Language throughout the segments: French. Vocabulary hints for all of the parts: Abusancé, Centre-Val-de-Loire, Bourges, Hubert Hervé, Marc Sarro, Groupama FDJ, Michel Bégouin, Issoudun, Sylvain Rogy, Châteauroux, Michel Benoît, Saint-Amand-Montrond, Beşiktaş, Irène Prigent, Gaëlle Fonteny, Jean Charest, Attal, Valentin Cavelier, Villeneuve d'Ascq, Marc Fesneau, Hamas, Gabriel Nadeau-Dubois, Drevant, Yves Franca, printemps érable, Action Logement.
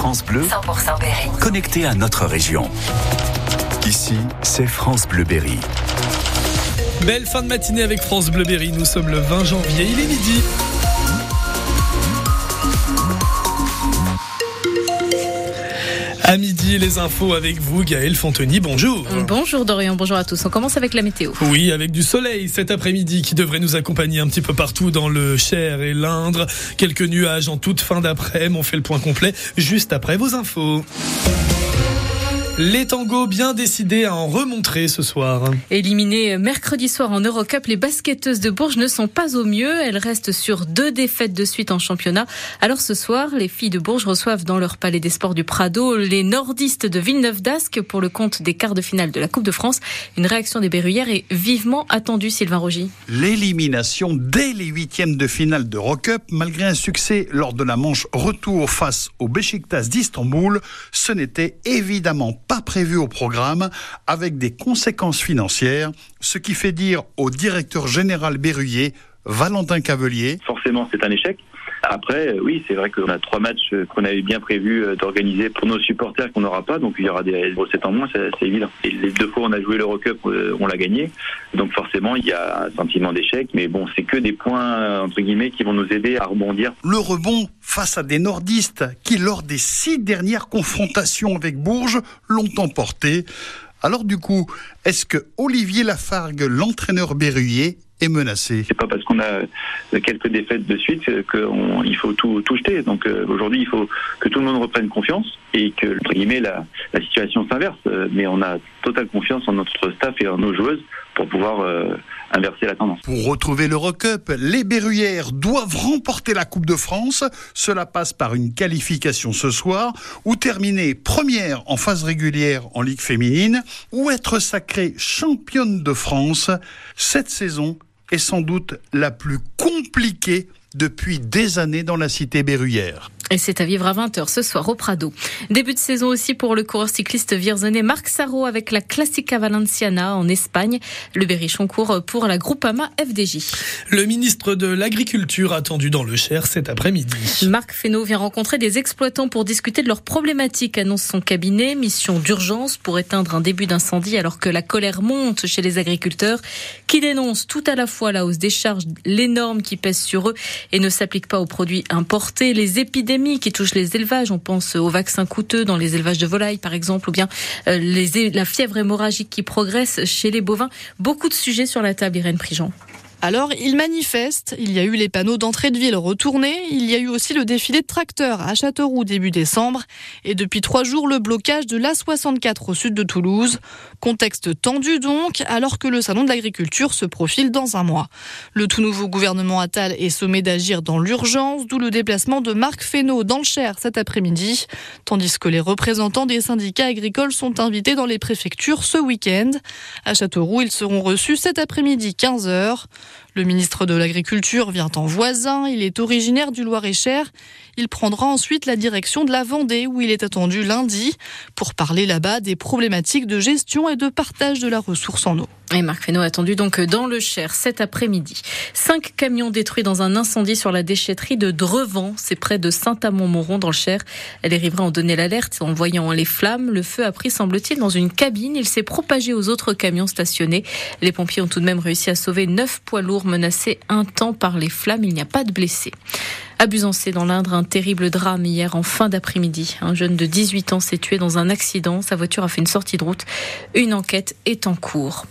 France Bleu, 100% Berry. Connecté à notre région. Ici, c'est France Bleu Berry. Belle fin de matinée avec France Bleu Berry. Nous sommes le 20 janvier, il est midi. À midi, les infos avec vous, Gaëlle Fonteny, bonjour. Bonjour Dorian, bonjour à tous. On commence avec la météo. Oui, avec du soleil cet après-midi qui devrait nous accompagner un petit peu partout dans le Cher et l'Indre. Quelques nuages en toute fin d'après-midi, on fait le point complet juste après vos infos. Les tangos bien décidés à en remontrer ce soir. Éliminées mercredi soir en Eurocup, les basketteuses de Bourges ne sont pas au mieux. Elles restent sur 2 défaites de suite en championnat. Alors ce soir, les filles de Bourges reçoivent dans leur palais des sports du Prado les nordistes de Villeneuve d'Ascq pour le compte des quarts de finale de la Coupe de France. Une réaction des Berruyères est vivement attendue, Sylvain Rogy. L'élimination dès les 8e de finale de Eurocup, malgré un succès lors de la manche retour face au Beşiktaş d'Istanbul, ce n'était évidemment pas prévu au programme, avec des conséquences financières, ce qui fait dire au directeur général berruyer, Valentin Cavelier. Forcément, c'est un échec. Après, oui, c'est vrai qu'on a 3 matchs qu'on avait bien prévu d'organiser pour nos supporters qu'on n'aura pas, donc il y aura des recettes en moins, c'est évident. Et les 2 fois on a joué l'Eurocup, on l'a gagné, donc forcément il y a un sentiment d'échec, mais bon, c'est que des points, entre guillemets, qui vont nous aider à rebondir. Le rebond face à des nordistes qui, lors des 6 dernières confrontations avec Bourges, l'ont emporté. Alors du coup, est-ce que Olivier Lafargue, l'entraîneur berruyer, est menacé? C'est pas parce qu'on a quelques défaites de suite qu'il faut tout jeter. Donc aujourd'hui, il faut que tout le monde reprenne confiance et que, entre guillemets, la situation s'inverse. Mais on a totale confiance en notre staff et en nos joueuses pour pouvoir inverser la tendance. Pour retrouver l'Eurocup, les Berruyères doivent remporter la Coupe de France. Cela passe par une qualification ce soir ou terminer première en phase régulière en Ligue féminine ou être sacrée championne de France. Cette saison est sans doute la plus compliquée depuis des années dans la cité berruyère. Et c'est à vivre à 20h ce soir au Prado. Début de saison aussi pour le coureur cycliste vierzonais Marc Sarro avec la Classica Valenciana en Espagne. Le Berrichon court pour la Groupama FDJ. Le ministre de l'Agriculture attendu dans le Cher cet après-midi. Marc Fesneau vient rencontrer des exploitants pour discuter de leurs problématiques, annonce son cabinet. Mission d'urgence pour éteindre un début d'incendie alors que la colère monte chez les agriculteurs qui dénoncent tout à la fois la hausse des charges, les normes qui pèsent sur eux et ne s'appliquent pas aux produits importés, les épidémies qui touche les élevages, on pense aux vaccins coûteux dans les élevages de volailles par exemple, ou bien la fièvre hémorragique qui progresse chez les bovins. Beaucoup de sujets sur la table, Irène Prigent. Alors, ils manifestent. Il y a eu les panneaux d'entrée de ville retournés. Il y a eu aussi le défilé de tracteurs à Châteauroux début décembre. Et depuis 3 jours, le blocage de l'A64 au sud de Toulouse. Contexte tendu donc, alors que le salon de l'agriculture se profile dans 1 mois. Le tout nouveau gouvernement Attal est sommé d'agir dans l'urgence, d'où le déplacement de Marc Fesneau dans le Cher cet après-midi. Tandis que les représentants des syndicats agricoles sont invités dans les préfectures ce week-end. À Châteauroux, ils seront reçus cet après-midi 15h. Le ministre de l'Agriculture vient en voisin, il est originaire du Loir-et-Cher. Il prendra ensuite la direction de la Vendée où il est attendu lundi pour parler là-bas des problématiques de gestion et de partage de la ressource en eau. Et Marc Fesneau attendu donc dans le Cher cet après-midi. 5 camions détruits dans un incendie sur la déchetterie de Drevant, c'est près de Saint-Amand-Montrond dans le Cher. Les riverains ont donné l'alerte en voyant les flammes. Le feu a pris, semble-t-il, dans une cabine. Il s'est propagé aux autres camions stationnés. Les pompiers ont tout de même réussi à sauver 9 poids lourds menacés un temps par les flammes. Il n'y a pas de blessés. Abusancé dans l'Indre, un terrible drame hier en fin d'après-midi. Un jeune de 18 ans s'est tué dans un accident. Sa voiture a fait une sortie de route. Une enquête est en cours.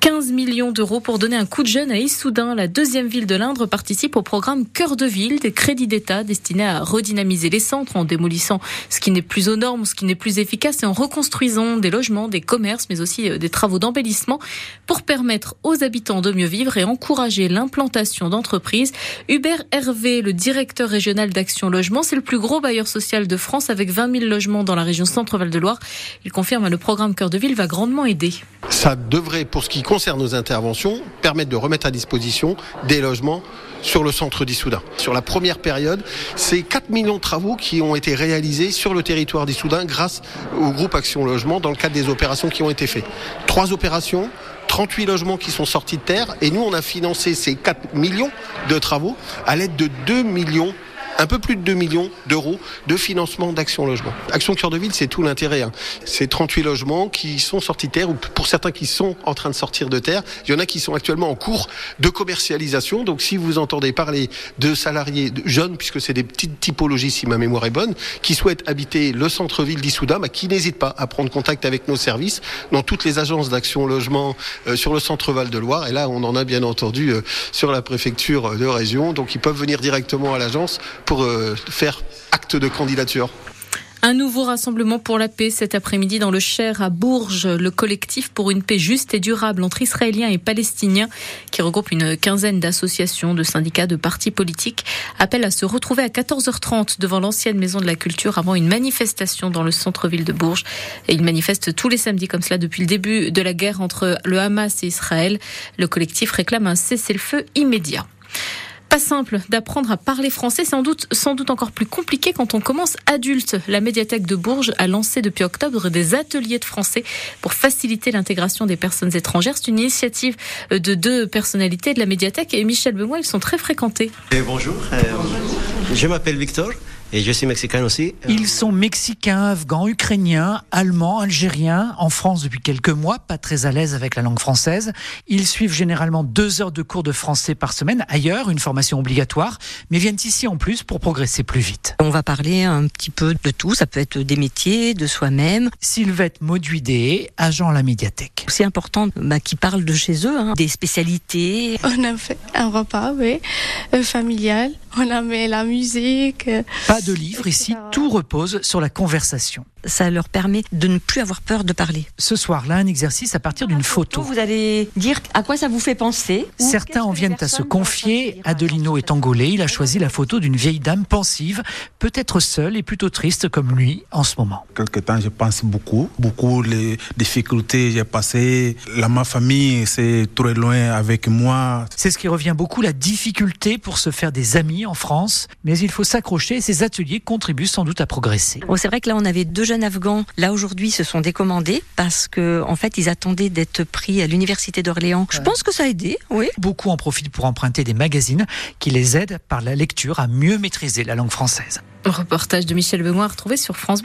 15 millions d'euros pour donner un coup de jeune à Issoudun. La 2e ville de l'Indre participe au programme Cœur de Ville, des crédits d'État destinés à redynamiser les centres en démolissant ce qui n'est plus aux normes, ce qui n'est plus efficace et en reconstruisant des logements, des commerces, mais aussi des travaux d'embellissement pour permettre aux habitants de mieux vivre et encourager l'implantation d'entreprises. Hubert Hervé, le directeur régional d'Action Logement, c'est le plus gros bailleur social de France avec 20 000 logements dans la région Centre-Val-de-Loire. Il confirme que le programme Cœur de Ville va grandement aider. Ça devrait, pour ce qui concerne nos interventions, permettre de remettre à disposition des logements sur le centre d'Issoudun. Sur la première période, c'est 4 millions de travaux qui ont été réalisés sur le territoire d'Issoudun grâce au groupe Action Logement dans le cadre des opérations qui ont été faites. 3 opérations, 38 logements qui sont sortis de terre et nous on a financé ces 4 millions de travaux à l'aide de 2 millions un peu plus de 2 millions d'euros de financement d'Action Logement. Action Cœur de Ville, c'est tout l'intérêt. C'est 38 logements qui sont sortis de terre, ou pour certains qui sont en train de sortir de terre. Il y en a qui sont actuellement en cours de commercialisation. Donc si vous entendez parler de salariés jeunes, puisque c'est des petites typologies, si ma mémoire est bonne, qui souhaitent habiter le centre-ville d'Issoudun, qui n'hésitent pas à prendre contact avec nos services dans toutes les agences d'Action Logement sur le Centre-Val-de-Loire. Et là, on en a bien entendu sur la préfecture de région. Donc ils peuvent venir directement à l'agence pour faire acte de candidature. Un nouveau rassemblement pour la paix cet après-midi dans le Cher à Bourges. Le collectif pour une paix juste et durable entre Israéliens et Palestiniens, qui regroupe une quinzaine d'associations, de syndicats, de partis politiques, appelle à se retrouver à 14h30 devant l'ancienne maison de la culture avant une manifestation dans le centre-ville de Bourges. Et ils manifestent tous les samedis comme cela depuis le début de la guerre entre le Hamas et Israël. Le collectif réclame un cessez-le-feu immédiat. Pas simple d'apprendre à parler français, c'est sans doute encore plus compliqué quand on commence adulte. La médiathèque de Bourges a lancé depuis octobre des ateliers de français pour faciliter l'intégration des personnes étrangères. C'est une initiative de 2 personnalités de la médiathèque et Michel Bégouin, ils sont très fréquentés. Bonjour. Je m'appelle Victor. Et je suis mexicain aussi. Ils sont mexicains, afghans, ukrainiens, allemands, algériens, en France depuis quelques mois, pas très à l'aise avec la langue française. Ils suivent généralement 2 heures de cours de français par semaine, ailleurs, une formation obligatoire, mais viennent ici en plus pour progresser plus vite. On va parler un petit peu de tout, ça peut être des métiers, de soi-même. Sylvette Mauduidé, agent à la médiathèque. C'est important qu'ils parlent de chez eux, des spécialités. On a fait un repas, oui, familial, on a mis la musique... Pas de livres ici, tout repose sur la conversation. Ça leur permet de ne plus avoir peur de parler. Ce soir-là, un exercice à partir d'une photo. Vous allez dire à quoi ça vous fait penser. Certains en viennent à se confier. Adelino est angolais, il a choisi la photo d'une vieille dame pensive, peut-être seule et plutôt triste comme lui en ce moment. Quelque temps, je pense beaucoup les difficultés j'ai passées. Ma famille, c'est très loin avec moi. C'est ce qui revient beaucoup, la difficulté pour se faire des amis en France. Mais il faut s'accrocher et ces ateliers contribuent sans doute à progresser. Bon, c'est vrai que là, on avait 2 jeunes Afghans, là aujourd'hui, se sont décommandés parce que, en fait, ils attendaient d'être pris à l'université d'Orléans. Je pense que ça a aidé, oui. Beaucoup en profitent pour emprunter des magazines qui les aident par la lecture à mieux maîtriser la langue française. Un reportage de Michel Benoît retrouvé sur France Bleu.